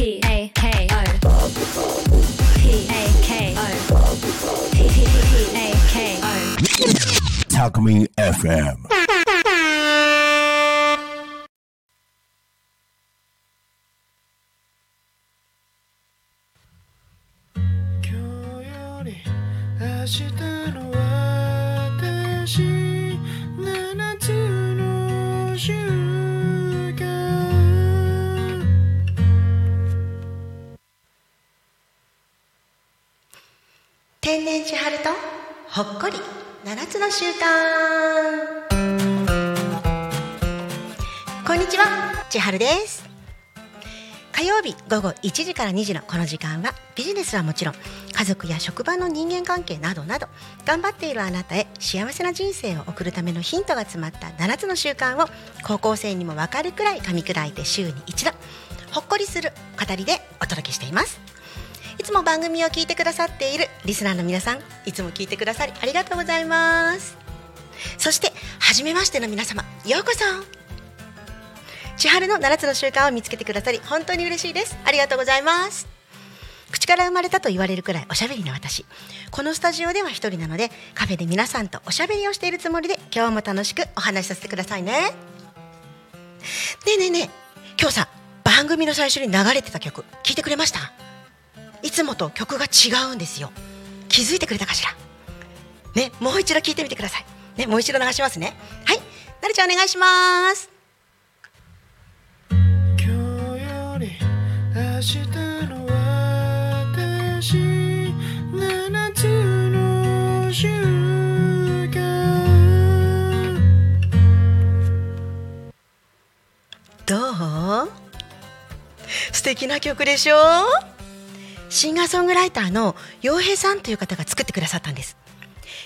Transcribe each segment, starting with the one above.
PAKO たこみーFM。天然千春とほっこり7つの習慣。こんにちは、千春です。火曜日午後1時から2時のこの時間は、ビジネスはもちろん家族や職場の人間関係などなど、頑張っているあなたへ幸せな人生を送るためのヒントが詰まった7つの習慣を、高校生にも分かるくらい噛み砕いて週に一度ほっこりする語りでお届けしています。いつも番組を聞いてくださっているリスナーの皆さん、いつも聞いてくださりありがとうございます。そして初めましての皆様、ようこそ。千春の7つの習慣を見つけてくださり本当に嬉しいです。ありがとうございます。口から生まれたと言われるくらいおしゃべりな私、このスタジオでは一人なので、カフェで皆さんとおしゃべりをしているつもりで、今日も楽しくお話しさせてくださいね。ねえねえねえ、今日さ、番組の最初に流れてた曲聞いてくれました？いつもと曲が違うんですよ。気づいてくれたかしらね。もう一度聞いてみてくださいね。もう一度流しますね。はい、なるちゃんお願いします。明日の私、7つの習慣。どう？素敵な曲でしょ？シンガーソングライターの陽平さんという方が作ってくださったんです。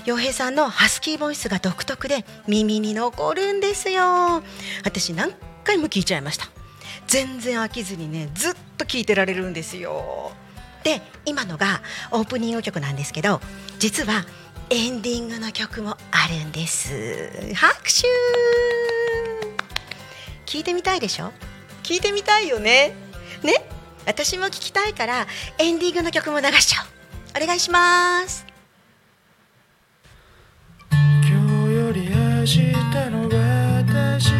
陽平さんのハスキーボイスが独特で耳に残るんですよ。私何回も聞いちゃいました。全然飽きずにね、ずっと聴いてられるんですよ。で、今のがオープニング曲なんですけど、実はエンディングの曲もあるんです。拍手。聴いてみたいでしょ？聴いてみたいよね。ね、私も聴きたいからエンディングの曲も流しちゃおう。お願いします。今日より明日の私、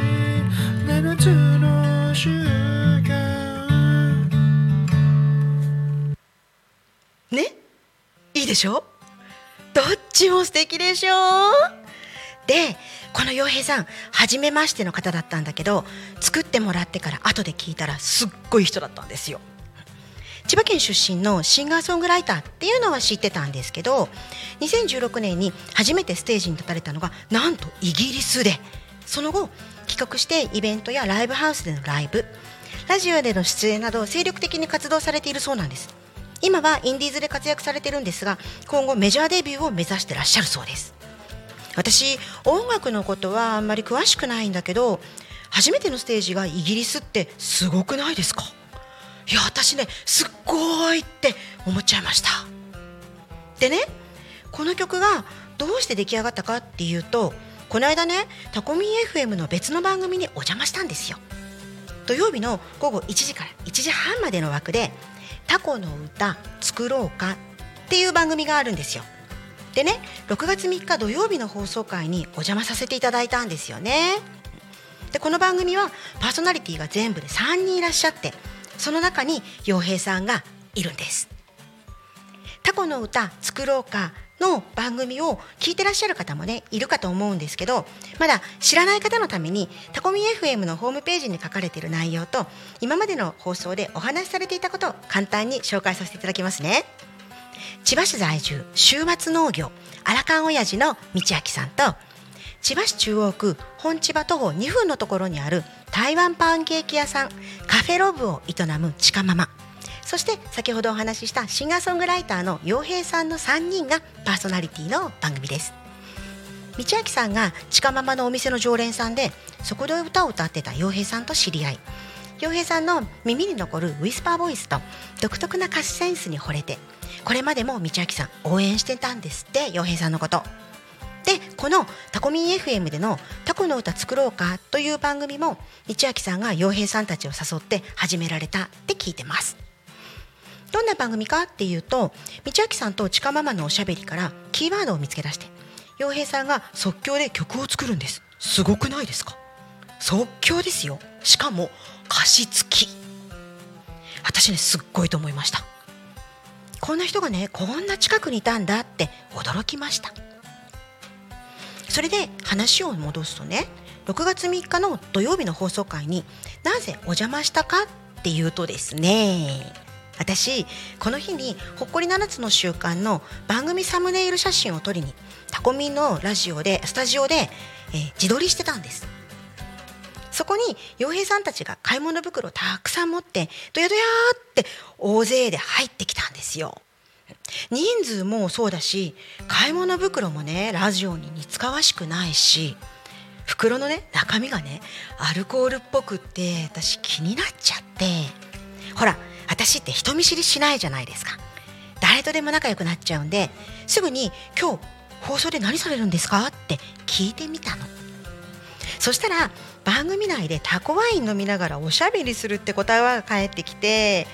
7つの習慣ね、いいでしょ？どっちも素敵でしょ？で、この陽平さん、初めましての方だったんだけど、作ってもらってから後で聞いたらすっごい人だったんですよ。千葉県出身のシンガーソングライターっていうのは知ってたんですけど、2016年に初めてステージに立たれたのがなんとイギリスで、その後企画してイベントやライブハウスでのライブ、ラジオでの出演など精力的に活動されているそうなんです。今はインディーズで活躍されているんですが、今後メジャーデビューを目指してらっしゃるそうです。私、音楽のことはあんまり詳しくないんだけど、初めてのステージがイギリスってすごくないですか？いや、私ね、すっごいって思っちゃいました。でね、この曲がどうして出来上がったかっていうと、この間ね、たこみーFM の別の番組にお邪魔したんですよ。土曜日の午後1時から1時半までの枠で、たこの歌作ろうかっていう番組があるんですよ。でね、6月3日土曜日の放送回にお邪魔させていただいたんですよね。で、この番組はパーソナリティが全部で3人いらっしゃって、その中に陽平さんがいるんです。たこの歌作ろうかの番組を聞いてらっしゃる方もね、いるかと思うんですけど、まだ知らない方のために、たこみ FM のホームページに書かれている内容と、今までの放送でお話しされていたことを簡単に紹介させていただきますね。千葉市在住、週末農業アラカン親父の道明さんと、千葉市中央区本千葉徒歩2分のところにある台湾パンケーキ屋さんカフェロブを営むちかママ、そして先ほどお話ししたシンガーソングライターの陽平さんの3人がパーソナリティの番組です。道明さんがちかママのお店の常連さんで、そこで歌を歌ってた陽平さんと知り合い、陽平さんの耳に残るウィスパーボイスと独特な歌詞センスに惚れて、これまでも道明さん応援してたんですって、陽平さんのこと。で、このたこみー FM でのたこの歌作ろうかという番組も、道明さんが陽平さんたちを誘って始められたって聞いてます。どんな番組かっていうと、道明さんとちかママのおしゃべりからキーワードを見つけ出して、陽平さんが即興で曲を作るんです。すごくないですか？即興ですよ。しかも歌詞付き。私ね、すっごいと思いました。こんな人がね、こんな近くにいたんだって驚きました。それで話を戻すとね、6月3日の土曜日の放送回になぜお邪魔したかっていうとですね、私この日にほっこり7つの習慣の番組サムネイル写真を撮りにたこみのスタジオで、自撮りしてたんです。そこに陽平さんたちが買い物袋をたくさん持ってどやどやって大勢で入ってきたんですよ。人数もそうだし、買い物袋もね、ラジオに似つかわしくないし、袋のね、中身がね、アルコールっぽくって私気になっちゃって、ほら私って人見知りしないじゃないですか。誰とでも仲良くなっちゃうんで、すぐに今日放送で何されるんですかって聞いてみたの。そしたら番組内でタコワイン飲みながらおしゃべりするって答えが返ってきて、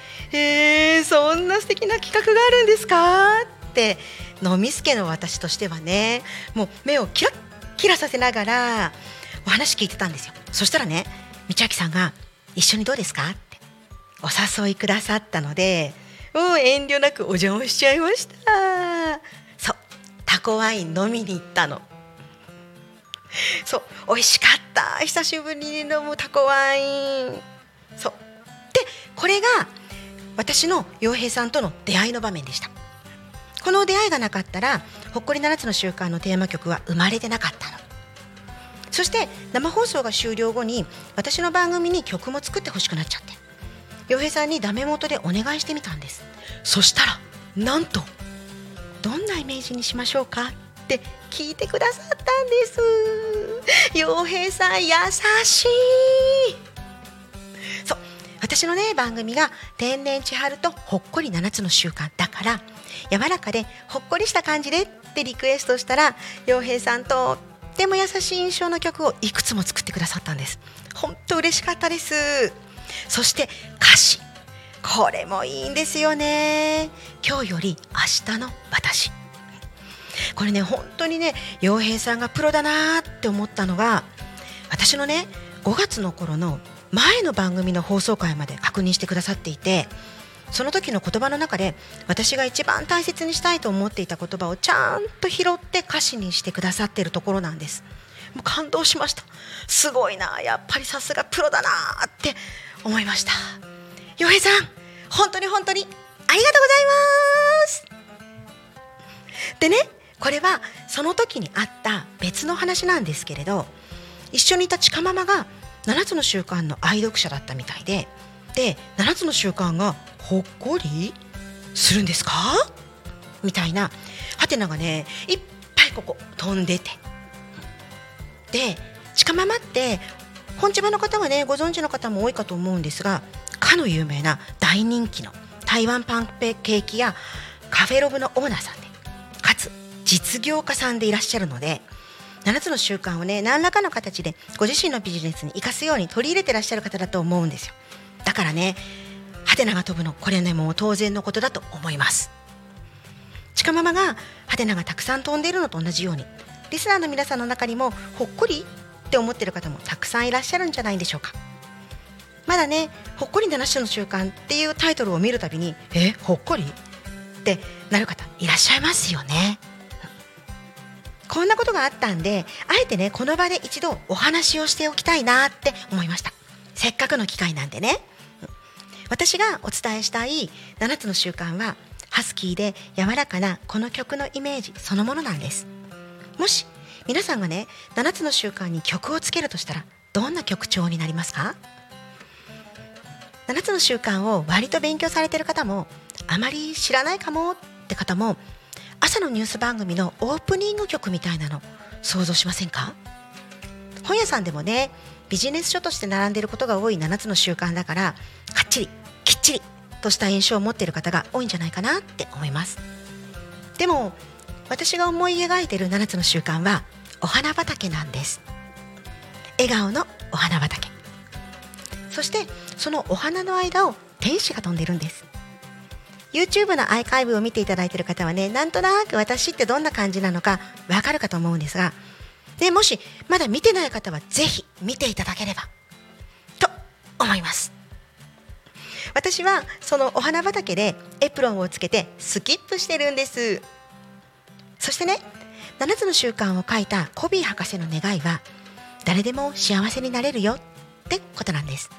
そんな素敵な企画があるんですかって飲みすけの私としてはね、もう目をキラッキラさせながらお話聞いてたんですよ。そしたらね、道明さんが一緒にどうですかってお誘いくださったので、もう遠慮なくお邪魔しちゃいました。そう、タコワイン飲みに行ったの。そう、美味しかった。久しぶりに飲むタコワイン。そうで、これが私の陽平さんとの出会いの場面でした。この出会いがなかったらほっこり7つの習慣のテーマ曲は生まれてなかったの。そして生放送が終了後に私の番組に曲も作ってほしくなっちゃって、陽平さんにダメ元でお願いしてみたんです。そしたらなんと、どんなイメージにしましょうかって聞いてくださったんです。陽平さん優しい。そう、私のね、番組が天然千春とほっこり7つの習慣だから、柔らかでほっこりした感じでってリクエストしたら、陽平さんとっても優しい印象の曲をいくつも作ってくださったんです。本当嬉しかったです。そして歌詞、これもいいんですよね。今日より明日の私。これね、本当にね、陽平さんがプロだなって思ったのが、私のね、5月の頃の前の番組の放送回まで確認してくださっていて、その時の言葉の中で私が一番大切にしたいと思っていた言葉をちゃんと拾って歌詞にしてくださっているところなんです。もう感動しました。すごいな、やっぱりさすがプロだなって思いました。陽平さん、本当に本当にありがとうございます。でね、これはその時にあった別の話なんですけれど、一緒にいたちかママが7つの習慣の愛読者だったみたいで、7つの習慣がほっこりするんですかみたいなハテナがね、いっぱいここ飛んでて、でちかママって本地場の方はね、ご存知の方も多いかと思うんですが、かの有名な大人気の台湾パンケーキやカフェロブのオーナーさんで、かつ実業家さんでいらっしゃるので、7つの習慣をね、何らかの形でご自身のビジネスに生かすように取り入れてらっしゃる方だと思うんですよ。だからね、ハテナが飛ぶの、これね、もう当然のことだと思います。ちかママがハテナがたくさん飛んでいるのと同じように、リスナーの皆さんの中にもほっこりって思ってる方もたくさんいらっしゃるんじゃないでしょうか。まだね、ほっこり7つの習慣っていうタイトルを見るたびに、ほっこりってなる方いらっしゃいますよね。こんなことがあったんで、あえてね、この場で一度お話をしておきたいなって思いました。せっかくの機会なんでね。私がお伝えしたい7つの習慣は、ハスキーで柔らかなこの曲のイメージそのものなんです。もし皆さんがね、7つの習慣に曲をつけるとしたら、どんな曲調になりますか？7つの習慣を割と勉強されてる方も、あまり知らないかもって方も、朝のニュース番組のオープニング曲みたいなの想像しませんか？本屋さんでもね、ビジネス書として並んでいることが多い7つの習慣だから、かっちりきっちりとした印象を持っている方が多いんじゃないかなって思います。でも私が思い描いている7つの習慣はお花畑なんです。笑顔のお花畑。そしてそのお花の間を天使が飛んでいるんです。YouTube のアーカイブを見ていただいている方はね、なんとなく私ってどんな感じなのかわかるかと思うんですが、でもしまだ見てない方はぜひ見ていただければと思います。私はそのお花畑でエプロンをつけてスキップしてるんです。そしてね、7つの習慣を書いたコビー博士の願いは、誰でも幸せになれるよってことなんです。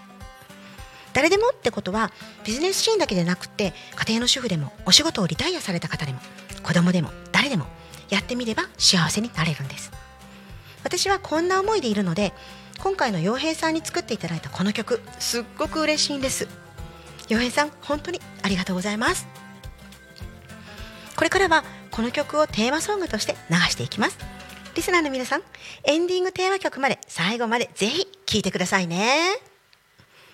誰でもってことはビジネスシーンだけでなくて、家庭の主婦でもお仕事をリタイアされた方でも子供でも誰でもやってみれば幸せになれるんです。私はこんな思いでいるので、今回の陽平さんに作っていただいたこの曲、すっごく嬉しいんです。陽平さん、本当にありがとうございます。これからはこの曲をテーマソングとして流していきます。リスナーの皆さん、エンディングテーマ曲まで最後までぜひ聴いてくださいね。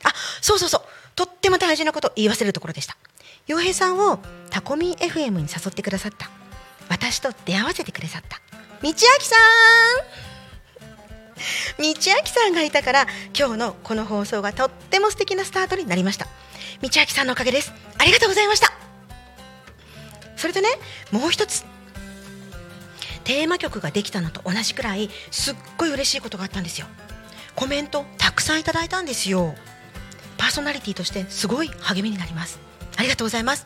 あ、そうそうそう、とっても大事なこと言い忘れるところでした。陽平さんをたこみーFM に誘ってくださった、私と出会わせてくださった道明さん、道明さんがいたから今日のこの放送がとっても素敵なスタートになりました。道明さんのおかげです。ありがとうございました。それとね、もう一つテーマ曲ができたのと同じくらいすっごい嬉しいことがあったんですよ。コメントたくさんいただいたんですよ。パーソナリティとしてすごい励みになります。ありがとうございます。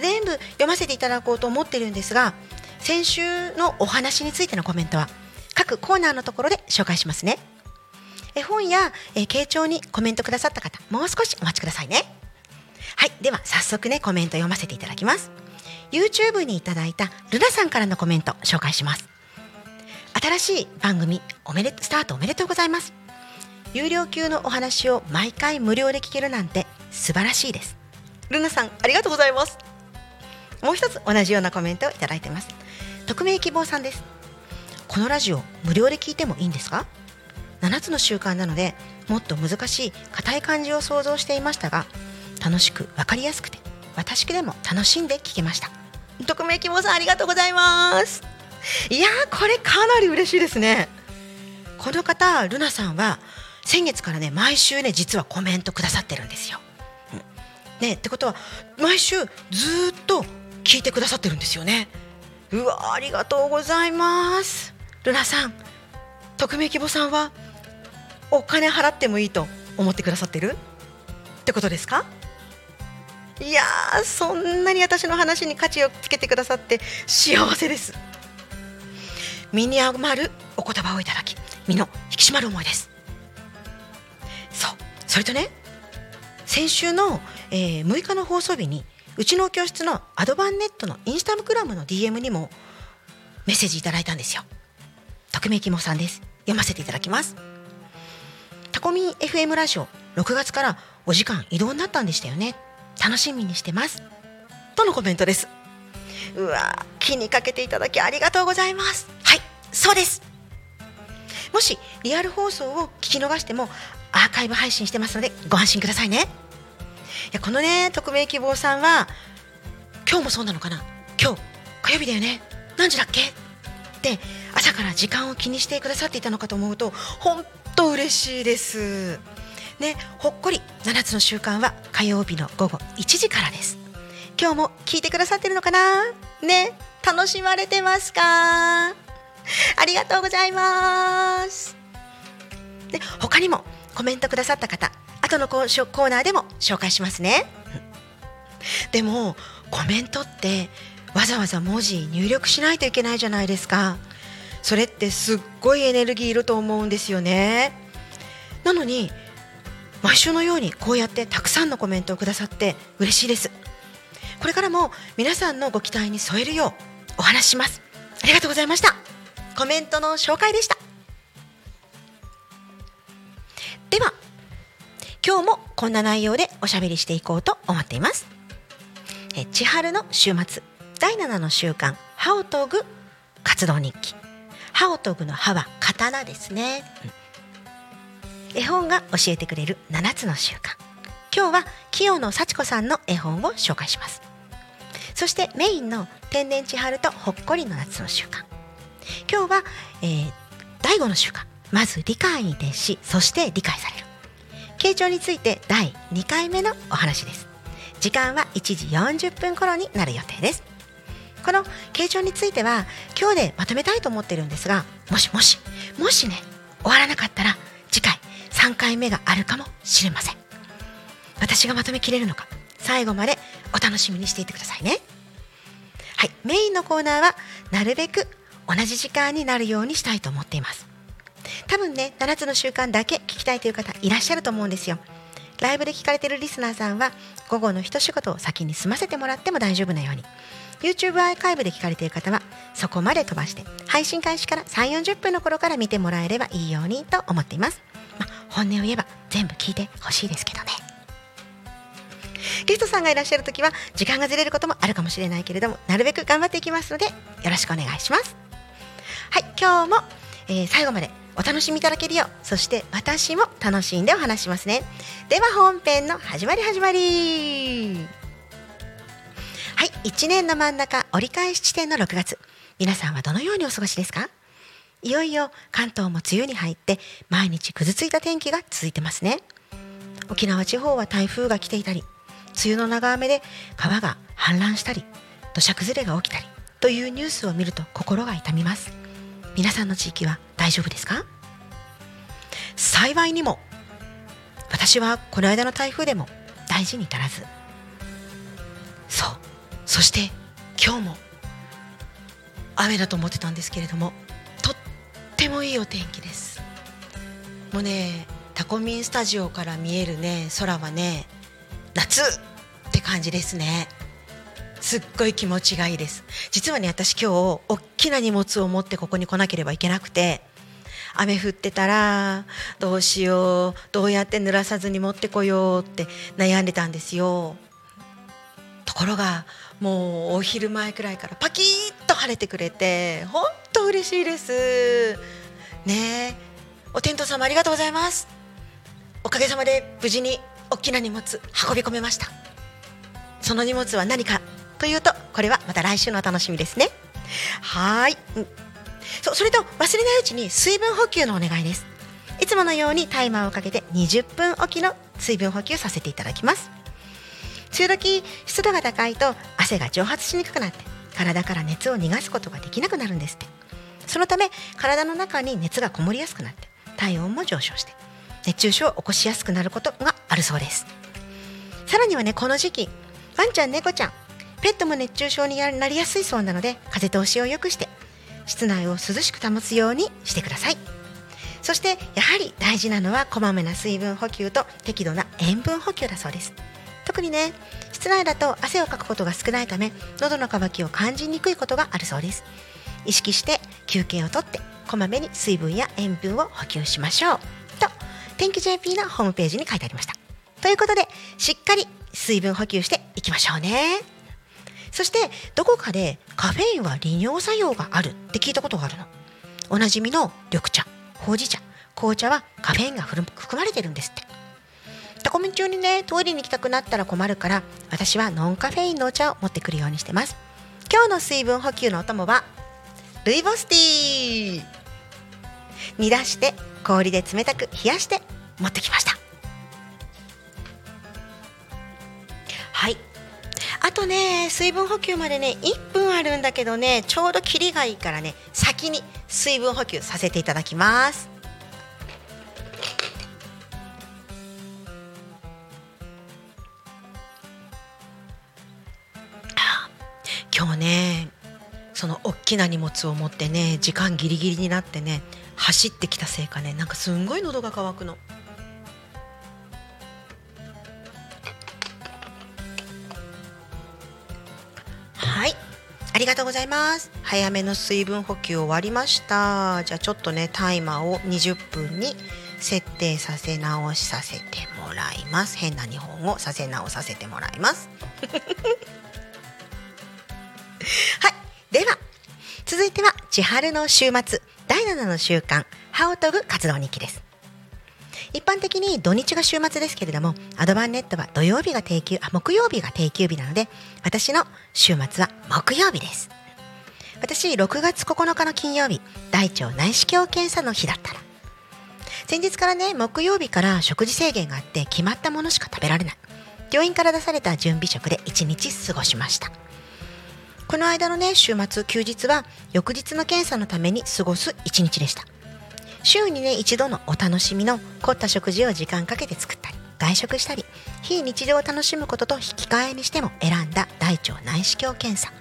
全部読ませていただこうと思っているんですが、先週のお話についてのコメントは各コーナーのところで紹介しますね。絵本や傾聴にコメントくださった方、もう少しお待ちくださいね。はい、では早速ね、コメント読ませていただきます。 YouTube にいただいたルナさんからのコメント紹介します。新しい番組スタートおめでとうございます。有料級のお話を毎回無料で聞けるなんて素晴らしいです。ルナさん、ありがとうございます。もう一つ同じようなコメントをいただいてます。匿名希望さんです。このラジオ無料で聞いてもいいんですか？7つの習慣なのでもっと難しい硬い漢字を想像していましたが、楽しく分かりやすくて私でも楽しんで聞けました。匿名希望さん、ありがとうございます。いやー、これかなり嬉しいですね。この方ルナさんは先月からね、毎週ね、実はコメントくださってるんですよ、ね、ってことは毎週ずっと聞いてくださってるんですよね。うわ、ありがとうございます。ルナさん、匿名希望さんはお金払ってもいいと思ってくださってるってことですか？いやー、そんなに私の話に価値をつけてくださって幸せです。身に余るお言葉をいただき、身の引き締まる思いです。そう、それとね、先週の、6日の放送日にうちの教室のアドバンネットのインスタグラムの DM にもメッセージいただいたんですよ。匿名希望さんです。読ませていただきます。たこみーFM ラジオ、6月からお時間移動になったんでしたよね。楽しみにしてますとのコメントです。うわ、気にかけていただきありがとうございます。はい、そうです。もしリアル放送を聞き逃してもアーカイブ配信してますのでご安心くださいね。いや、このね、匿名希望さんは今日もそうなのかな、今日火曜日だよね、何時だっけって朝から時間を気にしてくださっていたのかと思うと本当嬉しいです、ね、ほっこり7つの習慣は火曜日の午後1時からです。今日も聞いてくださってるのかな、ね、楽しまれてますか？ありがとうございます。で、他にもコメントくださった方、後のコーナーでも紹介しますね。でもコメントってわざわざ文字入力しないといけないじゃないですか。それってすっごいエネルギーいると思うんですよね。なのに毎週のようにこうやってたくさんのコメントをくださって嬉しいです。これからも皆さんのご期待に添えるようお話しします。ありがとうございました。コメントの紹介でした。では今日もこんな内容でおしゃべりしていこうと思っています。千春の週末第7の習慣、歯を研ぐ活動日記。歯を研ぐの歯は刀ですね、絵本が教えてくれる7つの習慣。今日は清野幸子さんの絵本を紹介します。そしてメインの天然千春とほっこりの夏の習慣。今日は、第5の習慣、まず理解に徹し、そして理解される。傾聴について第2回目のお話です。時間は1時40分頃になる予定です。この形状については今日でまとめたいと思ってるんですが、もしね終わらなかったら次回3回目があるかもしれません。私がまとめきれるのか最後までお楽しみにしていてくださいね。はい、メインのコーナーはなるべく同じ時間になるようにしたいと思っています。多分ね7つの習慣だけ聞きたいという方いらっしゃると思うんですよ。ライブで聞かれているリスナーさんは午後の一仕事を先に済ませてもらっても大丈夫なように、 YouTube アーカイブで聞かれている方はそこまで飛ばして配信開始から 3,40 分の頃から見てもらえればいいようにと思っています。本音を言えば全部聞いてほしいですけどね。ゲストさんがいらっしゃるときは時間がずれることもあるかもしれないけれども、なるべく頑張っていきますのでよろしくお願いします。はい、今日も、最後までお楽しみいただけるよう、そして私も楽しんでお話しますね。では本編の始まり。はい、1年の真ん中折り返し地点の6月、皆さんはどのようにお過ごしですか？いよいよ関東も梅雨に入って毎日ぐずついた天気が続いてますね。沖縄地方は台風が来ていたり、梅雨の長雨で川が氾濫したり土砂崩れが起きたりというニュースを見ると心が痛みます。皆さんの地域は大丈夫ですか？幸いにも私はこの間の台風でも大事に至らず、そして今日も雨だと思ってたんですけれども、とってもいいお天気です。もうね、たこみんスタジオから見えるね空はね、夏って感じですね。すっごい気持ちがいいです。実はね、私今日大きな荷物を持ってここに来なければいけなくて、雨降ってたらどうしよう、どうやって濡らさずに持ってこようって悩んでたんですよ。ところがもうお昼前くらいからパキッと晴れてくれて本当嬉しいですね。お天道様ありがとうございます。おかげさまで無事に大きな荷物運び込めました。その荷物は何かというと、これはまた来週のお楽しみですね。はい、それと忘れないうちに水分補給のお願いです。いつものようにタイマーをかけて20分おきの水分補給させていただきます。梅雨時、湿度が高いと汗が蒸発しにくくなって体から熱を逃がすことができなくなるんですって。そのため体の中に熱がこもりやすくなって体温も上昇して熱中症を起こしやすくなることがあるそうです。さらにはね、この時期ワンちゃん猫ちゃんペットも熱中症になりやすいそうなので、風通しを良くして室内を涼しく保つようにしてください。そしてやはり大事なのはこまめな水分補給と適度な塩分補給だそうです。特にね、室内だと汗をかくことが少ないため喉の渇きを感じにくいことがあるそうです。意識して休憩をとってこまめに水分や塩分を補給しましょうと天気 JP のホームページに書いてありました。ということでしっかり水分補給していきましょうね。そしてどこかでカフェインは利尿作用があるって聞いたことがあるの。おなじみの緑茶、ほうじ茶、紅茶はカフェインが含まれてるんですって。タコミン中にね、トイレに行きたくなったら困るから私はノンカフェインのお茶を持ってくるようにしてます。今日の水分補給のお供はルイボスティー、煮出して氷で冷たく冷やして持ってきました。はい、あとね、水分補給までね1分あるんだけどね、ちょうどキリがいいからね、先に水分補給させていただきます。今日ね、その大きな荷物を持ってね時間ギリギリになってね走ってきたせいかね、なんかすんごい喉が渇くの。はい、ありがとうございます。早めの水分補給終わりました。じゃあちょっとねタイマーを20分に設定させ直しさせてもらいます。変な日本語させ直させてもらいますはい、では続いては千春の週末第7の習慣、歯を研ぐ活動日記です。一般的に土日が週末ですけれども、アドバンネットは木曜日が定休日なので、私の週末は木曜日です。私6月9日の金曜日、大腸内視鏡検査の日だったら、先日からね木曜日から食事制限があって決まったものしか食べられない。病院から出された準備食で1日過ごしました。この間のね、週末休日は翌日の検査のために過ごす1日でした。週にね、一度のお楽しみの凝った食事を時間かけて作ったり外食したり、非日常を楽しむことと引き換えにしても選んだ大腸内視鏡検査。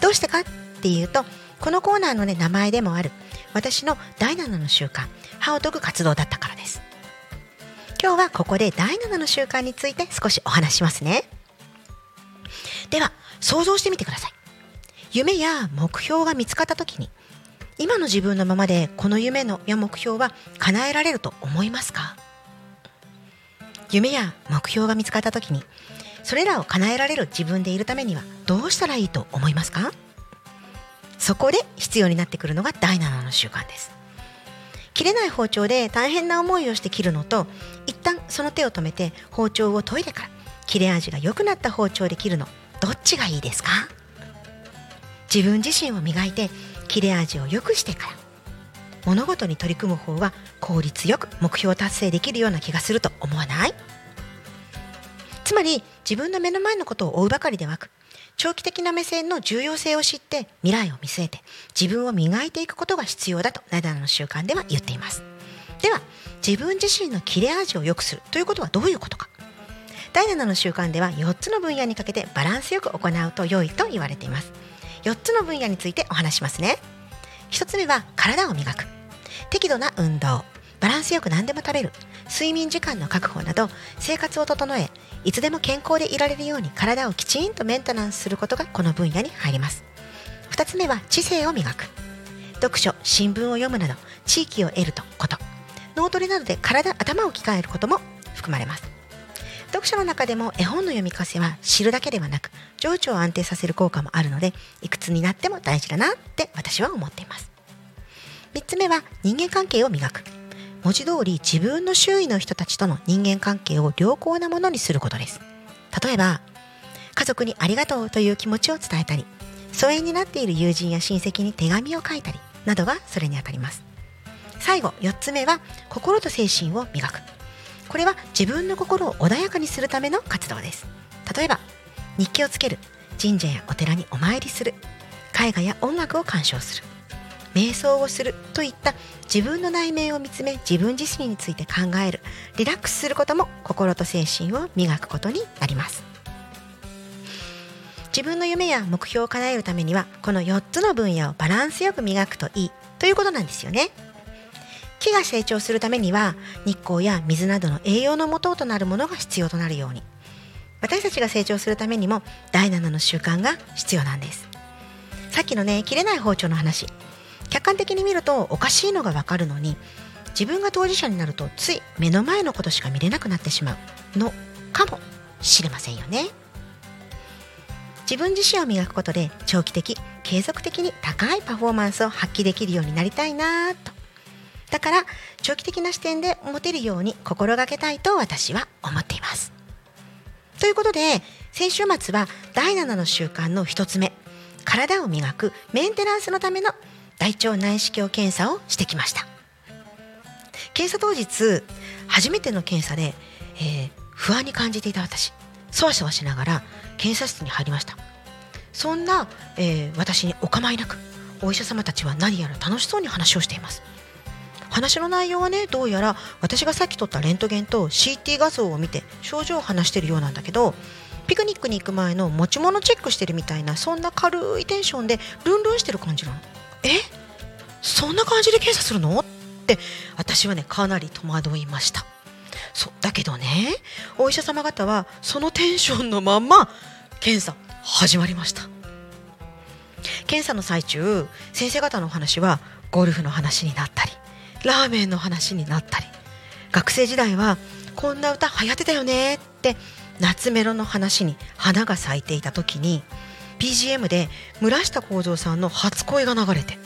どうしてかっていうと、このコーナーのね、名前でもある私の第7の習慣、歯を研ぐ活動だったからです。今日はここで第7の習慣について少しお話しますね。では想像してみてください。夢や目標が見つかった時に、今の自分のままでこの夢のや目標は叶えられると思いますか？夢や目標が見つかった時に、それらを叶えられる自分でいるためにはどうしたらいいと思いますか？そこで必要になってくるのが第7の習慣です。切れない包丁で大変な思いをして切るのと、一旦その手を止めて包丁を研いでから切れ味が良くなった包丁で切るの、どっちがいいですか？自分自身を磨いて切れ味を良くしてから物事に取り組む方は効率よく目標を達成できるような気がすると思わない？つまり自分の目の前のことを追うばかりではなく、長期的な目線の重要性を知って未来を見据えて自分を磨いていくことが必要だと第7の習慣では言っています。では自分自身の切れ味を良くするということはどういうことか。第7の習慣では4つの分野にかけてバランスよく行うと良いと言われています。4つの分野についてお話しますね。1つ目は体を磨く、適度な運動、バランスよく何でも食べる、睡眠時間の確保など生活を整え、いつでも健康でいられるように体をきちんとメンテナンスすることがこの分野に入ります。2つ目は知性を磨く、読書、新聞を読むなど知識を得ること、脳トレなどで頭を鍛えることも含まれます。読書の中でも絵本の読み聞かせは知るだけではなく情緒を安定させる効果もあるので、いくつになっても大事だなって私は思っています。3つ目は人間関係を磨く、文字通り自分の周囲の人たちとの人間関係を良好なものにすることです。例えば家族にありがとうという気持ちを伝えたり、疎遠になっている友人や親戚に手紙を書いたりなどがそれにあたります。最後4つ目は心と精神を磨く、これは自分の心を穏やかにするための活動です。例えば日記をつける、神社やお寺にお参りする、絵画や音楽を鑑賞する、瞑想をするといった自分の内面を見つめ、自分自身について考える、リラックスすることも心と精神を磨くことになります。自分の夢や目標を叶えるためにはこの4つの分野をバランスよく磨くといいということなんですよね。木が成長するためには日光や水などの栄養の元となるものが必要となるように、私たちが成長するためにも第7の習慣が必要なんです。さっきのね、切れない包丁の話、客観的に見るとおかしいのがわかるのに、自分が当事者になるとつい目の前のことしか見れなくなってしまうのかもしれませんよね。自分自身を磨くことで長期的継続的に高いパフォーマンスを発揮できるようになりたいなと、だから長期的な視点で持てるように心がけたいと私は思っています。ということで先週末は第7の習慣の1つ目、体を磨くメンテナンスのための大腸内視鏡検査をしてきました。検査当日、初めての検査で、不安に感じていた私、そわそわしながら検査室に入りました。そんな、私にお構いなくお医者様たちは何やら楽しそうに話をしています。話の内容はね、どうやら私がさっき撮ったレントゲンと CT 画像を見て症状を話しているようなんだけど、ピクニックに行く前の持ち物チェックしてるみたいな、そんな軽いテンションでルンルンしてる感じなの。そんな感じで検査するのって私はね、かなり戸惑いました。だけどね、お医者様方はそのテンションのまま検査始まりました。検査の最中、先生方のお話はゴルフの話になったり、ラーメンの話になったり、学生時代はこんな歌流行ってたよねって夏メロの話に花が咲いていた時に、 BGM で村下幸三さんの初恋が流れて、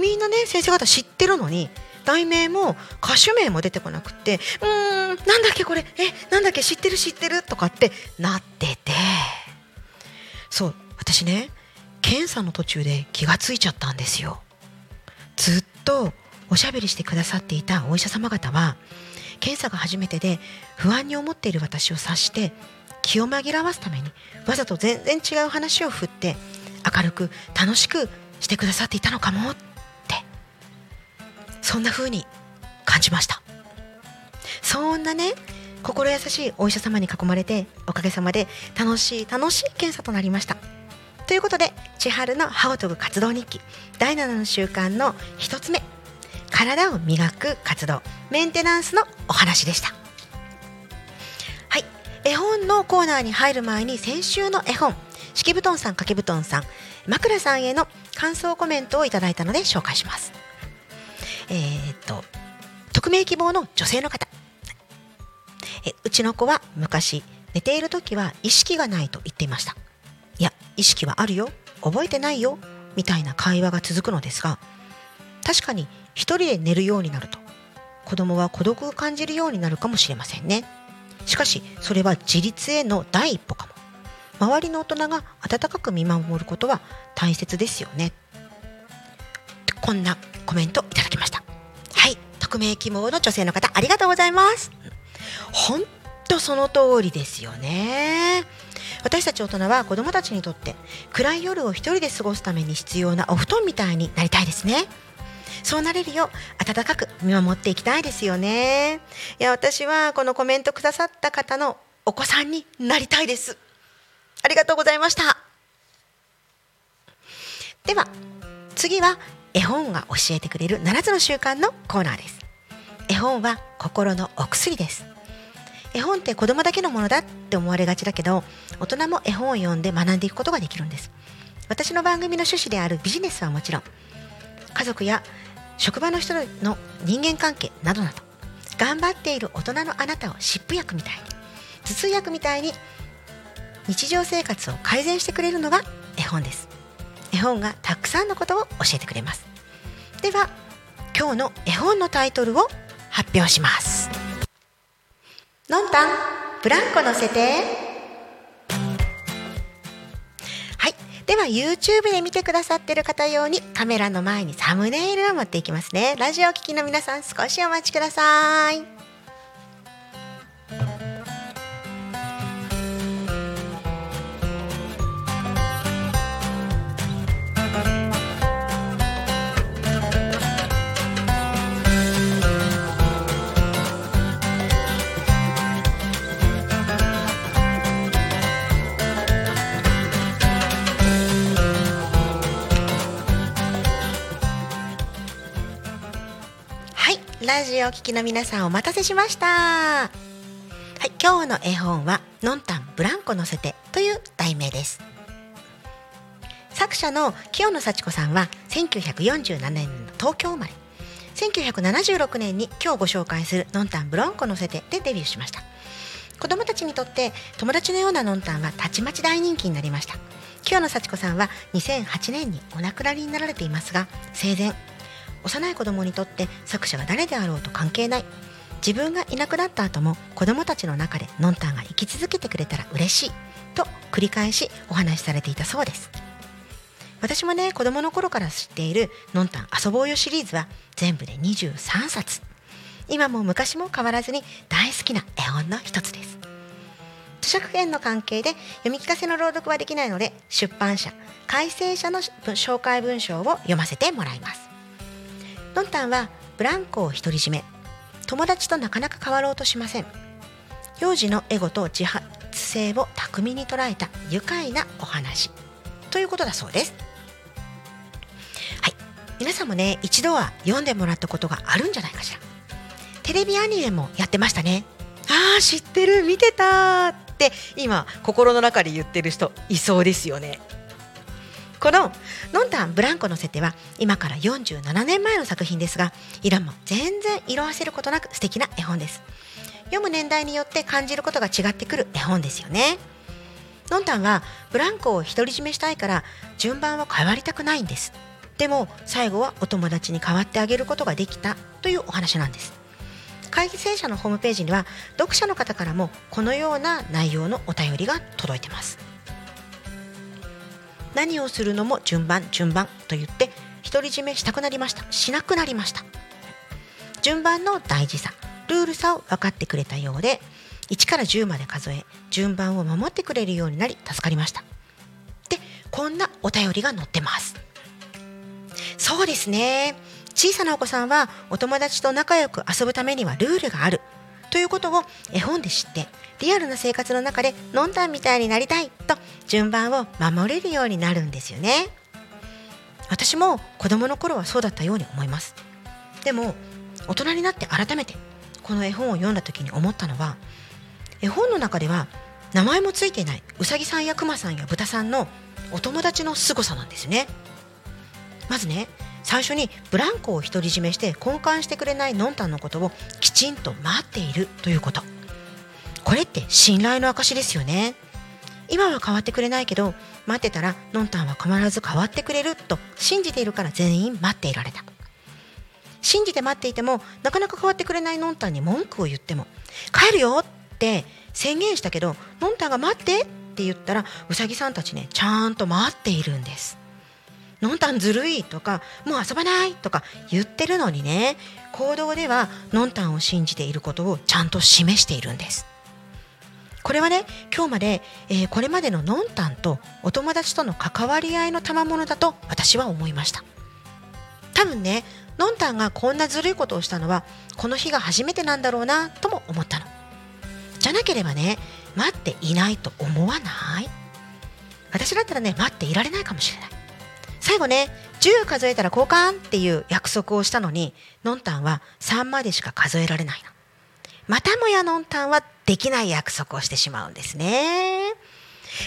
みんなね、先生方知ってるのに題名も歌手名も出てこなくて、なんだっけこれ、なんだっけ、知ってるとかってなってて、そう私ね、検査の途中で気がついちゃったんですよ。ずっとおしゃべりしてくださっていたお医者様方は検査が初めてで不安に思っている私を察して、気を紛らわすためにわざと全然違う話を振って明るく楽しくしてくださっていたのかもって、そんな風に感じました。そんなね、心優しいお医者様に囲まれて、おかげさまで楽しい検査となりました。ということで、千春の歯を研ぐ活動日記第7の習慣の1つ目、体を磨く活動、メンテナンスのお話でした。はい、絵本のコーナーに入る前に、先週の絵本、敷布団さん、掛け布団さん、枕さんへの感想コメントをいただいたので紹介します。匿名希望の女性の方、うちの子は昔寝ている時は意識がないと言っていました。いや、意識はあるよ、覚えてないよみたいな会話が続くのですが、確かに一人で寝るようになると子供は孤独を感じるようになるかもしれませんね。しかしそれは自立への第一歩かも。周りの大人が温かく見守ることは大切ですよね。こんなコメントいただきました。はい、匿名希望の女性の方、ありがとうございます。ほんとその通りですよね。私たち大人は子供たちにとって暗い夜を一人で過ごすために必要なお布団みたいになりたいですね。そうなれるよう温かく見守っていきたいですよね。いや、私はこのコメントくださった方のお子さんになりたいです。ありがとうございました。では次は、絵本が教えてくれる7つの習慣のコーナーです。絵本は心のお薬です。絵本って子供だけのものだって思われがちだけど、大人も絵本を読んで学んでいくことができるんです。私の番組の趣旨であるビジネスはもちろん、家族や職場の人の人間関係などなど、頑張っている大人のあなたを湿布薬みたいに、頭痛薬みたいに日常生活を改善してくれるのが絵本です。絵本がたくさんのことを教えてくれます。では今日の絵本のタイトルを発表します。のんたんブランコ乗せて。はい、では YouTube で見てくださってる方用にカメラの前にサムネイルを持っていきますね。ラジオを聴きの皆さん、少しお待ちください。ラジオを聴きの皆さん、お待たせしました。はい、今日の絵本はのんたんブランコ乗せてという題名です。作者の清野幸子さんは1947年の東京生まれ、1976年に今日ご紹介するのんたんブランコ乗せてでデビューしました。子どもたちにとって友達のようなのんたんはたちまち大人気になりました。清野幸子さんは2008年にお亡くなりになられていますが、生前幼い子供にとって作者が誰であろうと関係ない、自分がいなくなった後も子供たちの中でのんたんが生き続けてくれたら嬉しいと繰り返しお話しされていたそうです。私もね、子供の頃から知っているのんたん遊ぼうよシリーズは全部で23冊、今も昔も変わらずに大好きな絵本の一つです。著作権の関係で読み聞かせの朗読はできないので、出版社、改正者の紹介文章を読ませてもらいます。のんたんはブランコを独り占め、友達となかなか変わろうとしません。幼児のエゴと自発性を巧みに捉えた愉快なお話ということだそうです。はい、皆さんもね、一度は読んでもらったことがあるんじゃないかしら。テレビアニメもやってましたね。あー、知ってる、見てたって今心の中で言ってる人いそうですよね。こののんたんブランコ乗せては今から47年前の作品ですが、今も全然色褪せることなく素敵な絵本です。読む年代によって感じることが違ってくる絵本ですよね。のんたんはブランコを独り占めしたいから順番は変わりたくないんです。でも最後はお友達に代わってあげることができたというお話なんです。改正者のホームページには読者の方からもこのような内容のお便りが届いてます。何をするのも順番順番と言って独り占めしなくなりました。順番の大事さ、ルールさを分かってくれたようで、1から10まで数え、順番を守ってくれるようになり助かりました。で、こんなお便りが載ってます。そうですね、小さなお子さんはお友達と仲良く遊ぶためにはルールがあるということを絵本で知って、リアルな生活の中でのんたんみたいになりたいと順番を守れるようになるんですよね。私も子供の頃はそうだったように思います。でも大人になって改めてこの絵本を読んだ時に思ったのは、絵本の中では名前もついていないうさぎさんやくまさんやぶたさんのお友達の凄さなんですね。まずね、最初にブランコを独り占めして交換してくれないのんたんのことをきちんと待っているということ、これって信頼の証ですよね。今は変わってくれないけど、待ってたらのんたんは必ず変わってくれると信じているから全員待っていられた。信じて待っていてもなかなか変わってくれないのんたんに文句を言っても、帰るよって宣言したけどのんたんが待ってって言ったら、うさぎさんたちね、ちゃんと待っているんです。のんたんずるいとか、もう遊ばないとか言ってるのにね、行動ではのんたんを信じていることをちゃんと示しているんです。これはね、今日まで、これまでののんたんとお友達との関わり合いの賜物だと私は思いました。多分ね、のんたんがこんなずるいことをしたのはこの日が初めてなんだろうなとも思ったの。じゃなければね、待っていないと思わない。私だったらね、待っていられないかもしれない。最後ね、10数えたら交換っていう約束をしたのに、のんたんは3までしか数えられないな。またもやのんたんはできない約束をしてしまうんですね。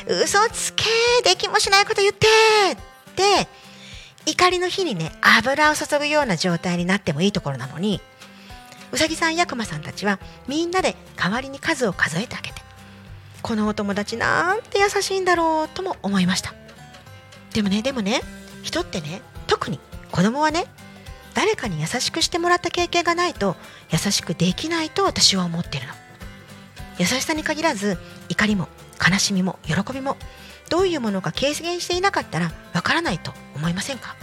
嘘つけ、できもしないこと言ってって怒りの火にね、油を注ぐような状態になってもいいところなのに、うさぎさんやくまさんたちはみんなで代わりに数を数えてあげて、このお友達なんて優しいんだろうとも思いました。でもね、人ってね、特に子供はね、誰かに優しくしてもらった経験がないと優しくできないと私は思ってるの。優しさに限らず、怒りも悲しみも喜びもどういうものか経験していなかったらわからないと思いませんか。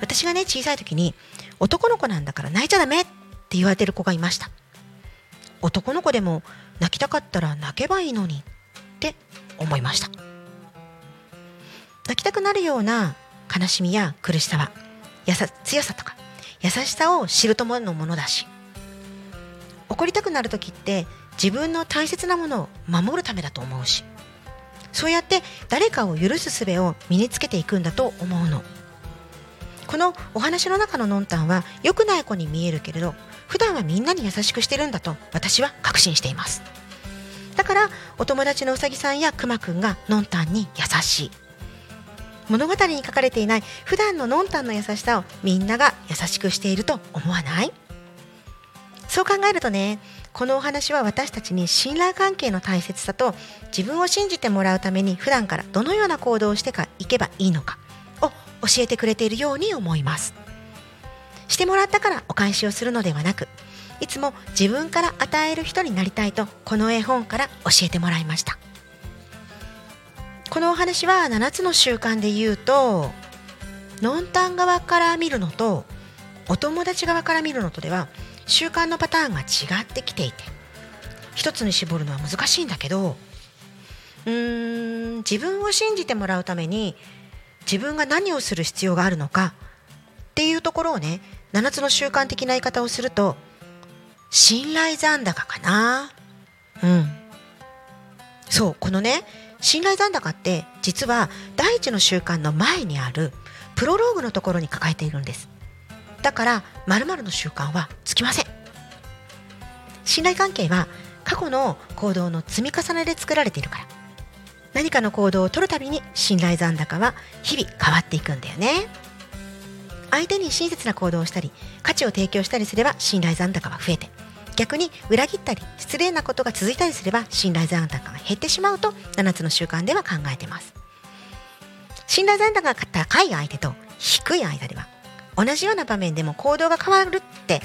私がね、小さい時に男の子なんだから泣いちゃダメって言われてる子がいました。男の子でも泣きたかったら泣けばいいのにって思いました。泣きたくなるような悲しみや苦しさは強さとか優しさを知るとものものだし、怒りたくなる時って自分の大切なものを守るためだと思うし、そうやって誰かを許す術を身につけていくんだと思うの。このお話の中ののんたんは良くない子に見えるけれど、普段はみんなに優しくしてるんだと私は確信しています。だからお友達のうさぎさんやくまくんがのんたんに優しい。物語に書かれていない普段ののんたんの優しさをみんなが優しくしていると思わない？そう考えるとね、このお話は私たちに信頼関係の大切さと、自分を信じてもらうために普段からどのような行動をしていけばいいのかを教えてくれているように思います。してもらったからお返しをするのではなく、いつも自分から与える人になりたいとこの絵本から教えてもらいました。このお話は7つの習慣で言うと、のんたん側から見るのとお友達側から見るのとでは習慣のパターンが違ってきていて、一つに絞るのは難しいんだけど、自分を信じてもらうために自分が何をする必要があるのかっていうところをね、7つの習慣的な言い方をすると信頼残高かな。そう、このね、信頼残高って実は第一の習慣の前にあるプロローグのところに抱えているんです。だから〇〇の習慣はつきません。信頼関係は過去の行動の積み重ねで作られているから、何かの行動を取るたびに信頼残高は日々変わっていくんだよね。相手に親切な行動をしたり価値を提供したりすれば信頼残高は増えて、逆に裏切ったり失礼なことが続いたりすれば信頼残高が減ってしまうと7つの習慣では考えています。信頼残高が高い相手と低い間では同じような場面でも行動が変わるって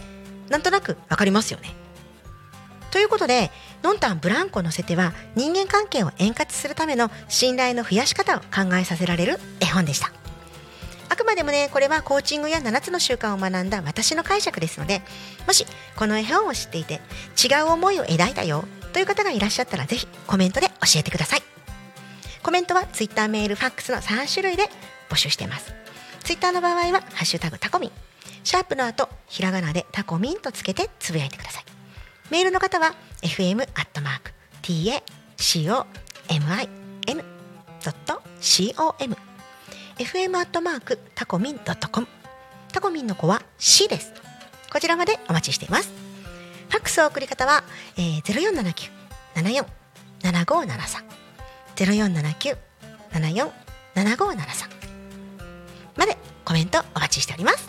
なんとなくわかりますよね。ということで、のんたんブランコ乗せては人間関係を円滑するための信頼の増やし方を考えさせられる絵本でした。くまでもね、これはコーチングや7つの習慣を学んだ私の解釈ですので、もしこの絵本を知っていて違う思いを抱いたよという方がいらっしゃったら、ぜひコメントで教えてください。コメントはツイッター、メール、ファックスの3種類で募集しています。ツイッターの場合はハッシュタグタコミン、シャープの後ひらがなでタコミンとつけてつぶやいてください。メールの方は fm@tacomin.com fm@tacomin.com、 タコミンの子は C です。こちらまでお待ちしています。ファックス送り方は、0479-74-7573 0479-74-7573 までコメントお待ちしております。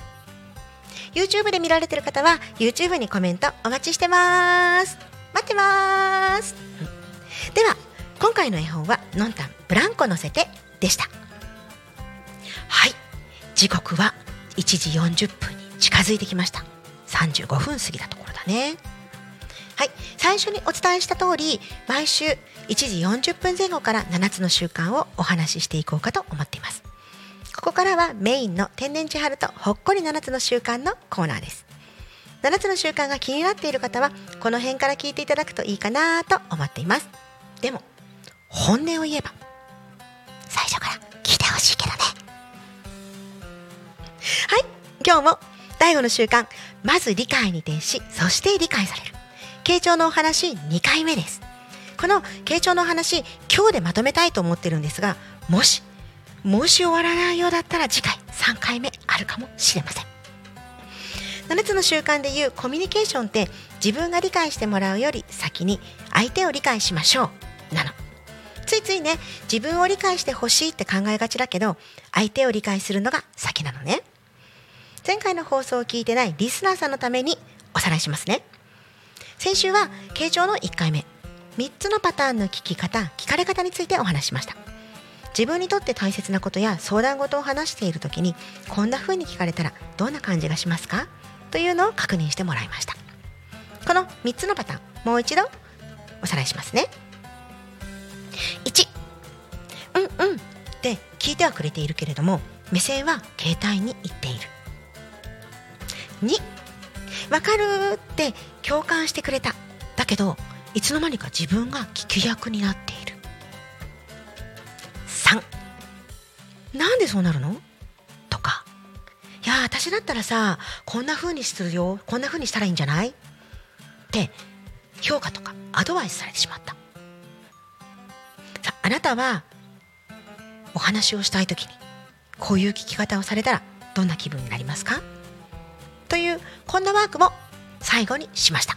YouTube で見られている方は YouTube にコメントお待ちしてます。待ってます。では今回の絵本はのんたんブランコ乗せてでした。はい、時刻は1時40分に近づいてきました。35分過ぎたところだね。はい、最初にお伝えした通り、毎週1時40分前後から7つの習慣をお話ししていこうかと思っています。ここからはメインの天然千春とほっこり7つの習慣のコーナーです。7つの習慣が気になっている方はこの辺から聞いていただくといいかなと思っています。でも本音を言えば最初から聞いてほしいけどね。はい、今日も第5の習慣、まず理解に転し、そして理解される傾聴のお話2回目です。この傾聴のお話、今日でまとめたいと思ってるんですが、もし終わらないようだったら次回3回目あるかもしれません。7つの習慣でいうコミュニケーションって、自分が理解してもらうより先に相手を理解しましょうなの。ついついね、自分を理解してほしいって考えがちだけど、相手を理解するのが先なのね。前回の放送を聞いてないリスナーさんのためにおさらいしますね。先週は傾聴の1回目、3つのパターンの聞き方、聞かれ方についてお話しました。自分にとって大切なことや相談事を話しているときに、こんな風に聞かれたらどんな感じがしますかというのを確認してもらいました。この3つのパターン、もう一度おさらいしますね。1、うんうんって聞いてはくれているけれども、目線は携帯に行っている。2、わかるって共感してくれた。だけどいつの間にか自分が聞き役になっている。3、なんでそうなるのとか、いや私だったらさこんな風にするよ、こんな風にしたらいいんじゃないって評価とかアドバイスされてしまった。さあ、あなたはお話をしたいときにこういう聞き方をされたらどんな気分になりますかという、こんなワークも最後にしました。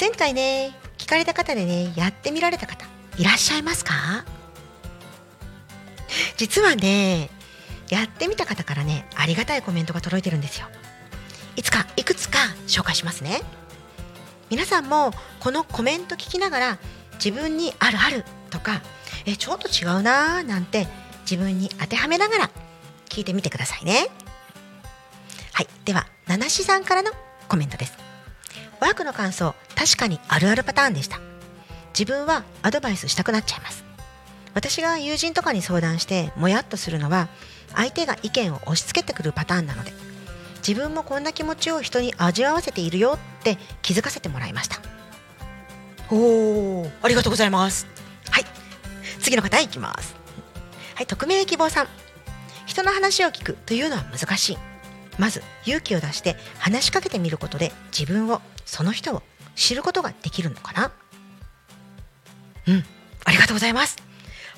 前回ね、聞かれた方でね、やってみられた方いらっしゃいますか？実はね、やってみた方からね、ありがたいコメントが届いてるんですよ。いつかいくつか紹介しますね。皆さんもこのコメント聞きながら、自分にあるあるとか、ちょっと違うななんて自分に当てはめながら聞いてみてくださいね。はい、ではナナシさんからのコメントです。ワークの感想、確かにあるあるパターンでした。自分はアドバイスしたくなっちゃいます。私が友人とかに相談してもやっとするのは、相手が意見を押し付けてくるパターンなので、自分もこんな気持ちを人に味わわせているよって気づかせてもらいました。おー、ありがとうございます。はい、次の方いきます。はい、匿名希望さん。人の話を聞くというのは難しい。まず勇気を出して話しかけてみることで、自分を、その人を知ることができるのかな。うん、ありがとうございます。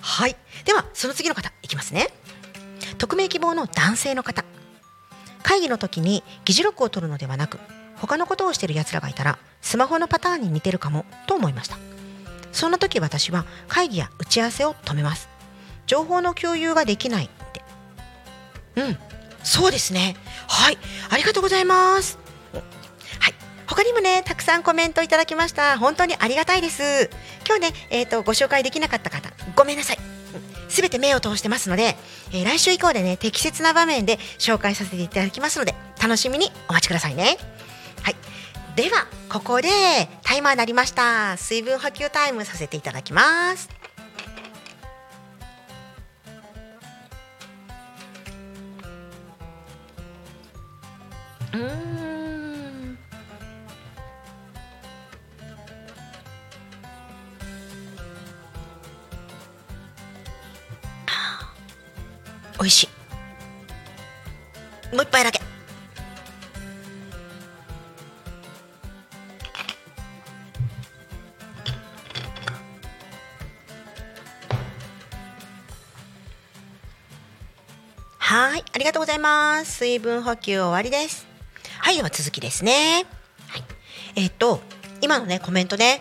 はい、ではその次の方いきますね。匿名希望の男性の方。会議の時に議事録を取るのではなく、他のことをしているやつらがいたらスマホのパターンに似てるかもと思いました。そんな時私は会議や打ち合わせを止めます。情報の共有ができないって。うん、そうですね。はい、ありがとうございます。他にもね、たくさんコメントいただきました。本当にありがたいです。今日ね、ご紹介できなかった方ごめんなさい。すべて目を通してますので、来週以降でね、適切な場面で紹介させていただきますので、楽しみにお待ちくださいね。はい、ではここでタイマーになりました。水分補給タイムさせていただきます。美味しい。もう一杯だけ。はい、ありがとうございます。水分補給終わりです。はい、では続きですね。はい、今のねコメントね、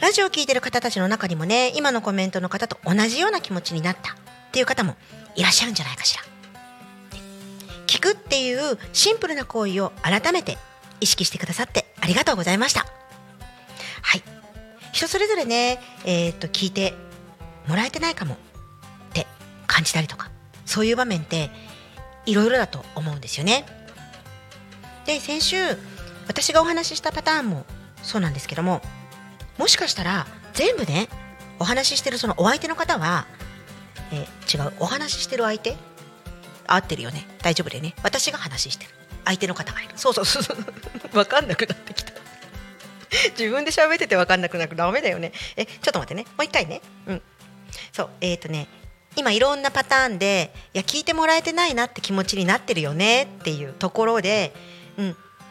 ラジオを聞いてる方たちの中にもね、今のコメントの方と同じような気持ちになったっていう方もいらっしゃるんじゃないかしら。聞くっていうシンプルな行為を改めて意識してくださってありがとうございました。はい、人それぞれね、聞いてもらえてないかもって感じたりとか、そういう場面っていろいろだと思うんですよね。で、先週私がお話ししたパターンもそうなんですけども、もしかしたら全部ねお話ししてるそのお相手の方は、違う、お話ししてる相手、合ってるよね、大丈夫だよね、私が話してる相手の方がいる。そう分かんなくなってきた自分で喋ってて分かんなくなる。ダメだよね。ちょっと待ってね、もう一回ね。そう、今いろんなパターンで、いや聞いてもらえてないなって気持ちになってるよねっていうところで、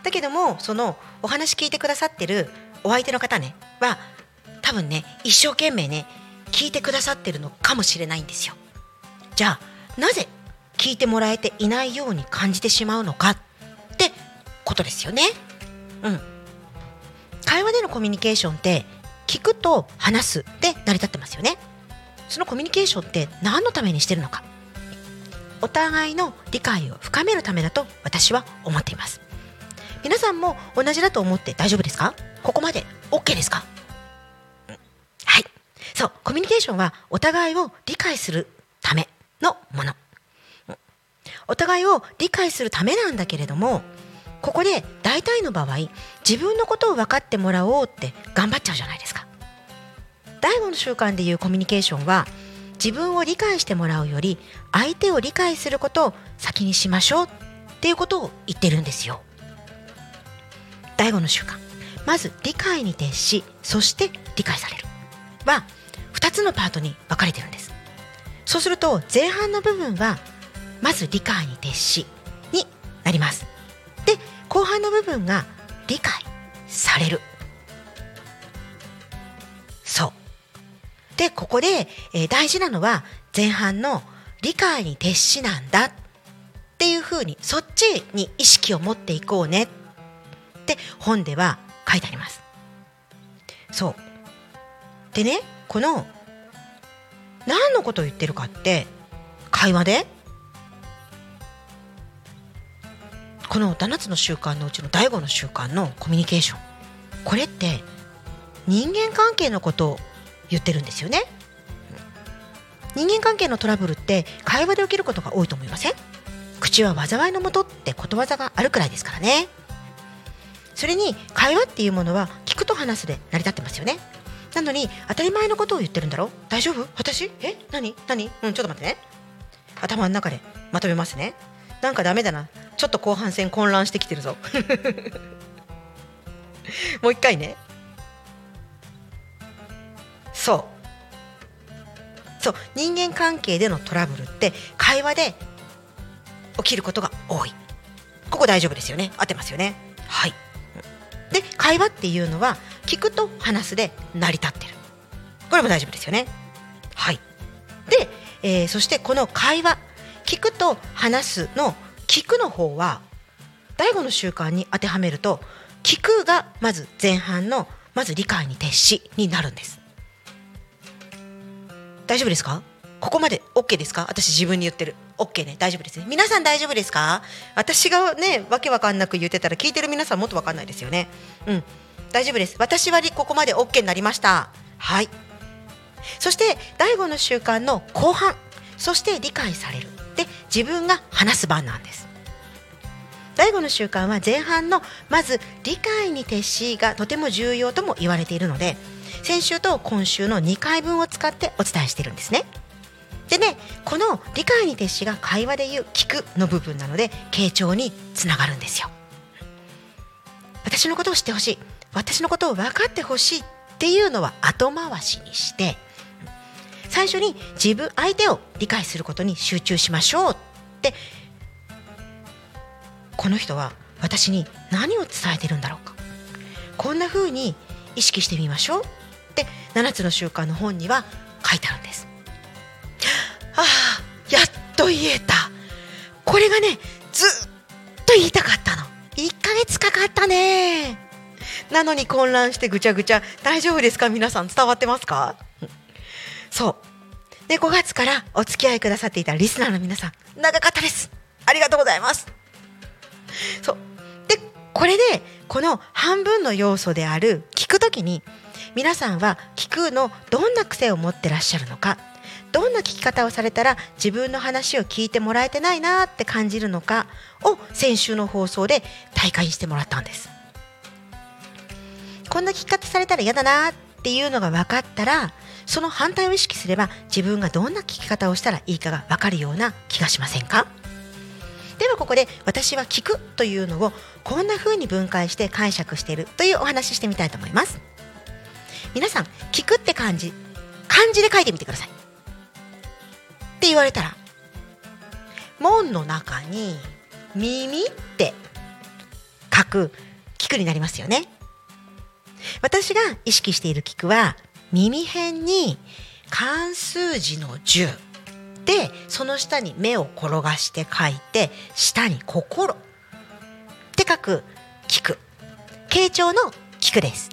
だけどもそのお話聞いてくださってるお相手の方ねは多分ね一生懸命ね聞いてくださってるのかもしれないんですよ。じゃあなぜ聞いてもらえていないように感じてしまうのかってことですよね。会話でのコミュニケーションって聞くと話すで成り立ってますよね。そのコミュニケーションって何のためにしてるのか、お互いの理解を深めるためだと私は思っています。皆さんも同じだと思って大丈夫ですか？ここまで OK ですか？はい、そう、コミュニケーションはお互いを理解するためのもの。お互いを理解するためなんだけれども、ここで大体の場合自分のことを分かってもらおうって頑張っちゃうじゃないですか。第5の習慣でいうコミュニケーションは、自分を理解してもらうより相手を理解することを先にしましょうっていうことを言ってるんですよ。第5の習慣、まず理解に徹し、そして理解されるは2つのパートに分かれてるんです。そうすると前半の部分はまず理解に徹しになります。で、後半の部分が理解される。そうで、ここで、大事なのは前半の理解に徹しなんだっていう風に、そっちに意識を持っていこうねって本では書いてあります。そうでね、この何のことを言ってるかって、会話でこの7つの習慣のうちの第5の習慣のコミュニケーション、これって人間関係のことを言ってるんですよね。人間関係のトラブルって会話で起きることが多いと思いません？口は災いのもとってことわざがあるくらいですからね。それに会話っていうものは聞くと話すで成り立ってますよね。なのに当たり前のことを言ってるんだろう、大丈夫、私、何、ちょっと待ってね、頭の中でまとめますね。なんかダメだな、ちょっと後半戦混乱してきてるぞもう一回ね。そう、人間関係でのトラブルって会話で起きることが多い。ここ大丈夫ですよね、合ってますよね。はい。で、会話っていうのは聞くと話すで成り立ってる。これも大丈夫ですよね。はい。で、そしてこの会話、聞くと話すの聞くの方は第5の習慣に当てはめると、聞くがまず前半のまず理解に徹しになるんです。大丈夫ですか？ここまで OK ですか？私自分に言ってる。 OK ね、大丈夫ですね。皆さん大丈夫ですか？私がねわけわかんなく言ってたら聞いてる皆さんもっとわかんないですよね。大丈夫です、私はここまで OK になりました。はい。そして第5の習慣の後半、そして理解されるで自分が話す番なんです。第5の習慣は前半のまず理解に徹しがとても重要とも言われているので、先週と今週の2回分を使ってお伝えしてるんですね。でね、この理解に徹しが会話で言う聞くの部分なので、傾聴につながるんですよ。私のことを知ってほしい、私のことを分かってほしいっていうのは後回しにして、最初に相手を理解することに集中しましょうってこの人は私に何を伝えてるんだろうか、こんな風に意識してみましょうって7つの習慣の本には書いてあるんです。ああ、やっと言えた。これがね、ずっと言いたかったの。1ヶ月かかったね。なのに混乱してぐちゃぐちゃ。大丈夫ですか皆さん、伝わってますか？そうで、5月からお付き合いくださっていたリスナーの皆さん、長かったです、ありがとうございます。そうで、これでこの半分の要素である聞くときに、皆さんは聞くのどんな癖を持ってらっしゃるのか、どんな聞き方をされたら自分の話を聞いてもらえてないなって感じるのかを先週の放送で体感してもらったんです。こんな聞き方されたら嫌だなっていうのが分かったら、その反対を意識すれば自分がどんな聞き方をしたらいいかが分かるような気がしませんか？ではここで私は聞くというのをこんな風に分解して解釈しているというお話ししてみたいと思います。皆さん、聞くって漢字で書いてみてくださいって言われたら、門の中に耳って書く聞くになりますよね。私が意識している聞くは、耳辺に漢数字の10で、その下に目を転がして書いて、下に心って書く聞く、傾聴の聞くです。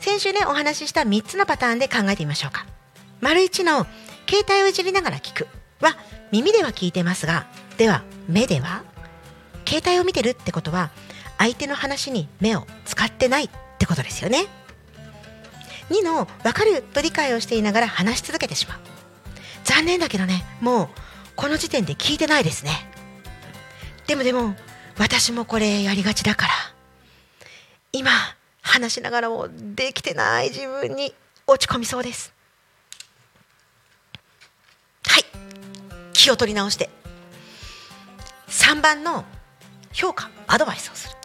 先週ね、お話しした3つのパターンで考えてみましょうか。丸1の携帯をいじりながら聞くは、耳では聞いてますが、では目では携帯を見てるってことは、相手の話に目を使ってないってことですよね。2の分かると理解をしていながら話し続けてしまう。残念だけどね、もうこの時点で聞いてないですね。でも私もこれやりがちだから、今話しながらもできてない自分に落ち込みそうです。はい、気を取り直して3番の評価、アドバイスをする。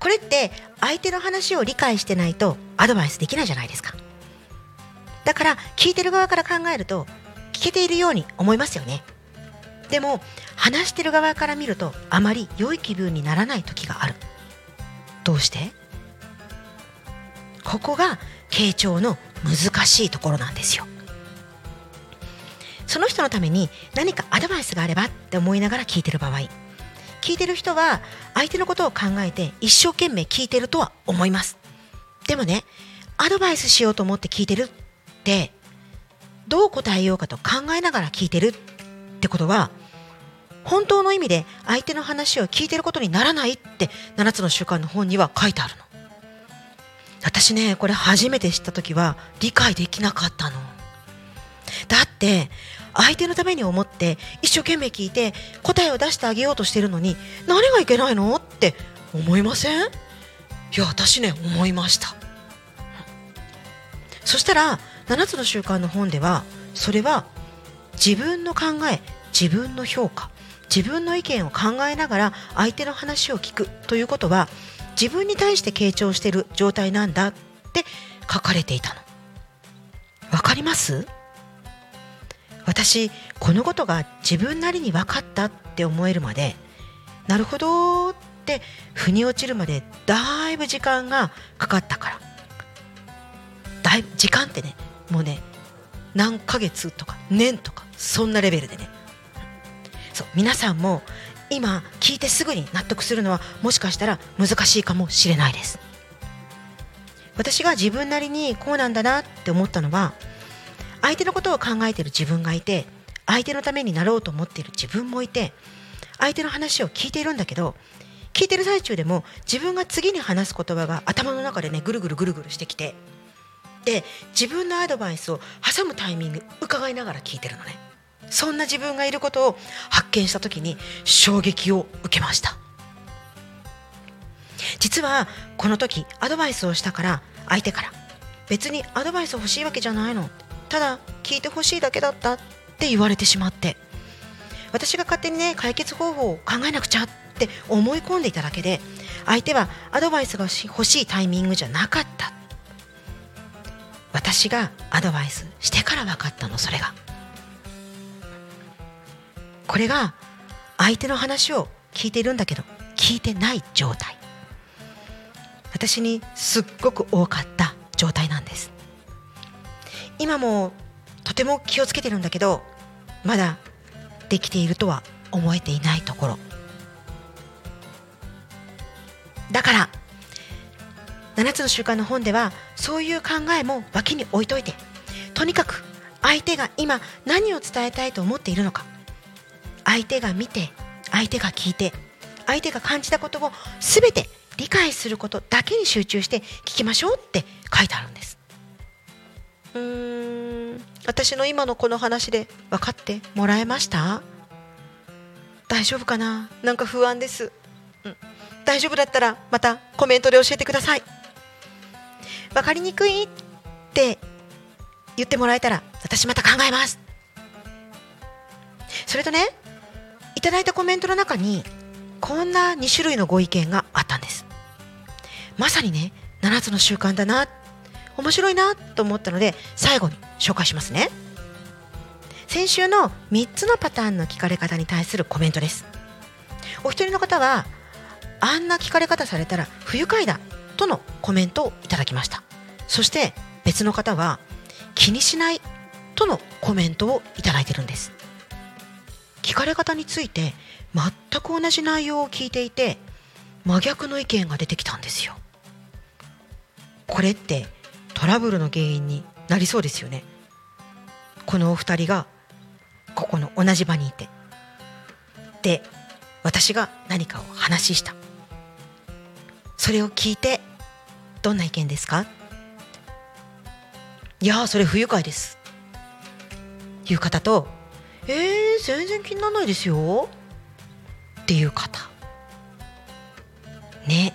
これって相手の話を理解してないとアドバイスできないじゃないですか。だから聞いてる側から考えると聞けているように思いますよね。でも話してる側から見るとあまり良い気分にならない時がある。どうして？ここが傾聴の難しいところなんですよ。その人のために何かアドバイスがあればって思いながら聞いてる場合、聞いてる人は相手のことを考えて一生懸命聞いてるとは思います。でもね、アドバイスしようと思って聞いてるって、どう答えようかと考えながら聞いてるってことは、本当の意味で相手の話を聞いてることにならないって7つの習慣の本には書いてあるの。私ね、これ初めて知った時は理解できなかったの。だって相手のために思って一生懸命聞いて答えを出してあげようとしてるのに、何がいけないのって思いません？いや、私ね、思いました。そしたら7つの習慣の本では、それは自分の考え、自分の評価、自分の意見を考えながら相手の話を聞くということは、自分に対して傾聴している状態なんだって書かれていたの。わかります？私、このことが自分なりに分かったって思えるまで、なるほどって腑に落ちるまでだいぶ時間がかかったから。だいぶ時間ってね、もうね、何ヶ月とか年とか、そんなレベルでね。そう、皆さんも今聞いてすぐに納得するのはもしかしたら難しいかもしれないです。私が自分なりにこうなんだなって思ったのは、相手のことを考えている自分がいて、相手のためになろうと思っている自分もいて、相手の話を聞いているんだけど、聞いている最中でも自分が次に話す言葉が頭の中でね、ぐるぐるしてきて、で自分のアドバイスを挟むタイミング伺いながら聞いてるのね。そんな自分がいることを発見した時に衝撃を受けました。実はこの時アドバイスをしたから、相手から別にアドバイス欲しいわけじゃないの、ただ聞いてほしいだけだったって言われてしまって、私が勝手にね、解決方法を考えなくちゃって思い込んでいただけで、相手はアドバイスが欲しいタイミングじゃなかった。私がアドバイスしてから分かったの。それが、これが相手の話を聞いているんだけど聞いてない状態、私にすっごく多かった状態なんです。今もとても気をつけてるんだけど、まだできているとは思えていないところだから、7つの習慣の本ではそういう考えも脇に置いといて、とにかく相手が今何を伝えたいと思っているのか、相手が見て、相手が聞いて、相手が感じたことを全て理解することだけに集中して聞きましょうって書いてあるんです。私の今のこの話で分かってもらえました？大丈夫かな？なんか不安です、大丈夫だったらまたコメントで教えてください。分かりにくいって言ってもらえたら私また考えます。それとね、いただいたコメントの中にこんな2種類のご意見があったんです。まさにね、7つの習慣だな、面白いなと思ったので最後に紹介しますね。先週の3つのパターンの聞かれ方に対するコメントです。お一人の方は、あんな聞かれ方されたら不愉快だとのコメントをいただきました。そして別の方は、気にしないとのコメントをいただいてるんです。聞かれ方について全く同じ内容を聞いていて、真逆の意見が出てきたんですよ。これってトラブルの原因になりそうですよね。このお二人がここの同じ場にいて、で私が何かを話した、それを聞いてどんな意見ですか？いやー、それ不愉快ですいう方と、全然気にならないですよっていう方ね。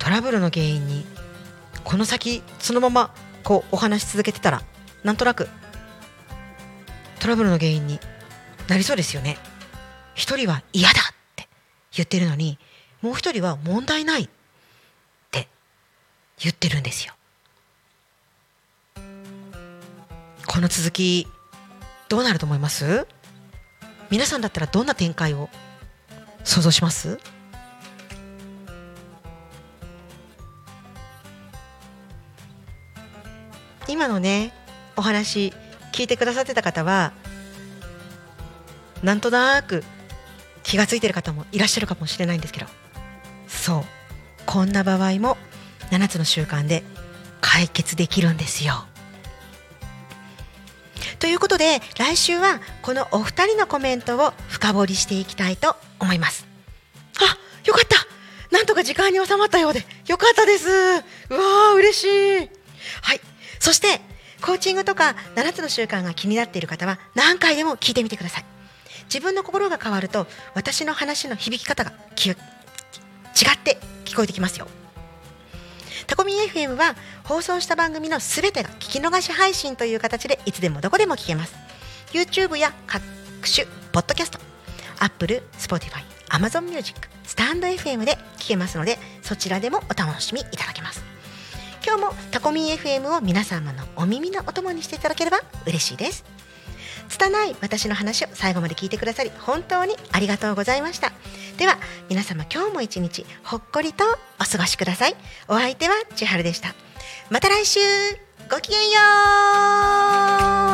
トラブルの原因にこの先そのままこうお話し続けてたら、なんとなくトラブルの原因になりそうですよね。一人は嫌だって言ってるのに、もう一人は問題ないって言ってるんですよ。この続きどうなると思います？皆さんだったらどんな展開を想像します？今のね、お話聞いてくださってた方は、なんとなく気がついてる方もいらっしゃるかもしれないんですけど、そう、こんな場合も7つの習慣で解決できるんですよ。ということで、来週はこのお二人のコメントを深掘りしていきたいと思います。あ、よかった、なんとか時間に収まったようでよかったです。うわー、嬉しい。はい、そしてコーチングとか7つの習慣が気になっている方は何回でも聞いてみてください。自分の心が変わると、私の話の響き方が違って聞こえてきますよ。たこみーFM は放送した番組のすべてが聞き逃し配信という形で、いつでもどこでも聞けます。 YouTube や各種ポッドキャスト、 Apple、Spotify、Amazon Music、スタンド FM で聞けますので、そちらでもお楽しみいただけます。今日もたこみー FM を皆様のお耳のお供にしていただければ嬉しいです。拙い私の話を最後まで聞いてくださり本当にありがとうございました。では皆様、今日も一日ほっこりとお過ごしください。お相手は千春でした。また来週、ごきげんよう。